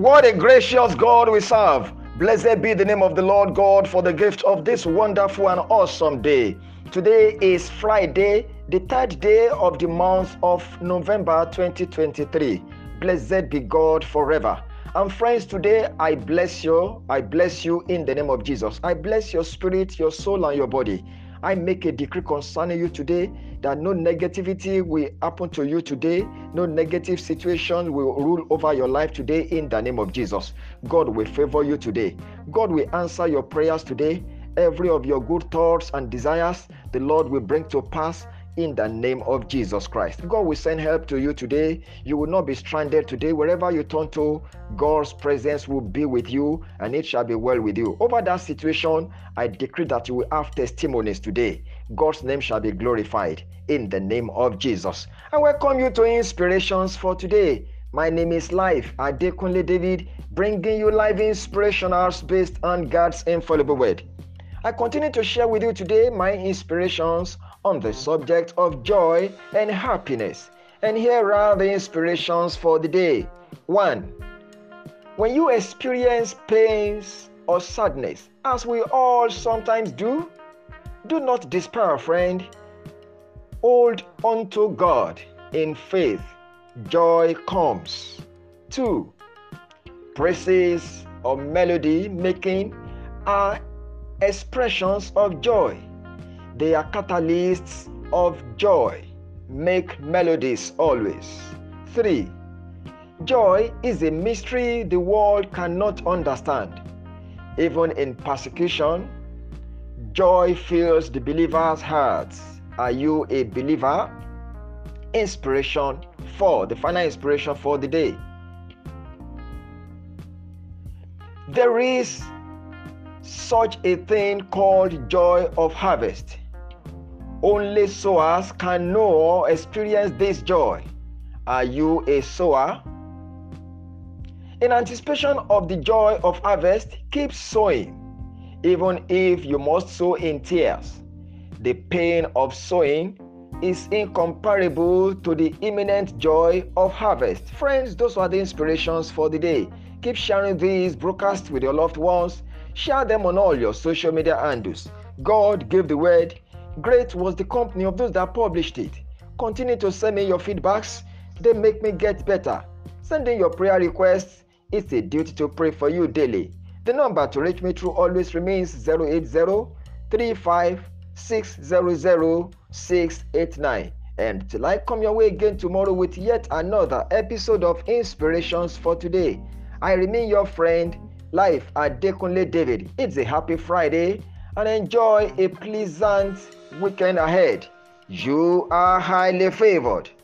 What a gracious God we serve. Blessed be the name of the Lord God for the gift of this wonderful and awesome day. Today is Friday, the third day of the month of November 2023. Blessed be God forever. And friends, today I bless you. I bless you in the name of Jesus. I bless your spirit, your soul, and your body. I make a decree concerning you today that no negativity will happen to you today. No negative situation will rule over your life today in the name of Jesus. God will favor you today. God will answer your prayers today. Every of your good thoughts and desires, the Lord will bring to pass in the name of Jesus Christ. God will send help to you today. You will not be stranded today. Wherever you turn to, God's presence will be with you, and it shall be well with you. Over that situation, I decree that you will have testimonies today. God's name shall be glorified in the name of Jesus. I welcome you to Inspirations for Today. My name is Life Adekunle David, bringing you live inspirations based on God's infallible word. I continue to share with you today my inspirations on the subject of joy and happiness. And here are the inspirations for the day. 1. When you experience pains or sadness, as we all sometimes do not despair, friend. Hold unto God in faith. Joy comes. 2. Praises or melody making are expressions of joy. They are catalysts of joy. Make melodies always. 3. Joy is a mystery the world cannot understand. Even in persecution, joy fills the believer's hearts. Are you a believer? Inspiration for the final inspiration for the day. There is such a thing called joy of harvest. Only sowers can know or experience this joy. Are you a sower? In anticipation of the joy of harvest, keep sowing, even if you must sow in tears. The pain of sowing is incomparable to the imminent joy of harvest. Friends, those are the inspirations for the day. Keep sharing these broadcasts with your loved ones. Share them on all your social media handles. God gave the word. Great was the company of those that published it. Continue to send me your feedbacks. They make me get better. Send in your prayer requests. It's a duty to pray for you daily. The number to reach me through always remains 080-35-600-689. And till I come your way again tomorrow with yet another episode of Inspirations for Today, I remain your friend, Life Adekunle David. It's a happy Friday and enjoy a pleasant weekend ahead. You are highly favored.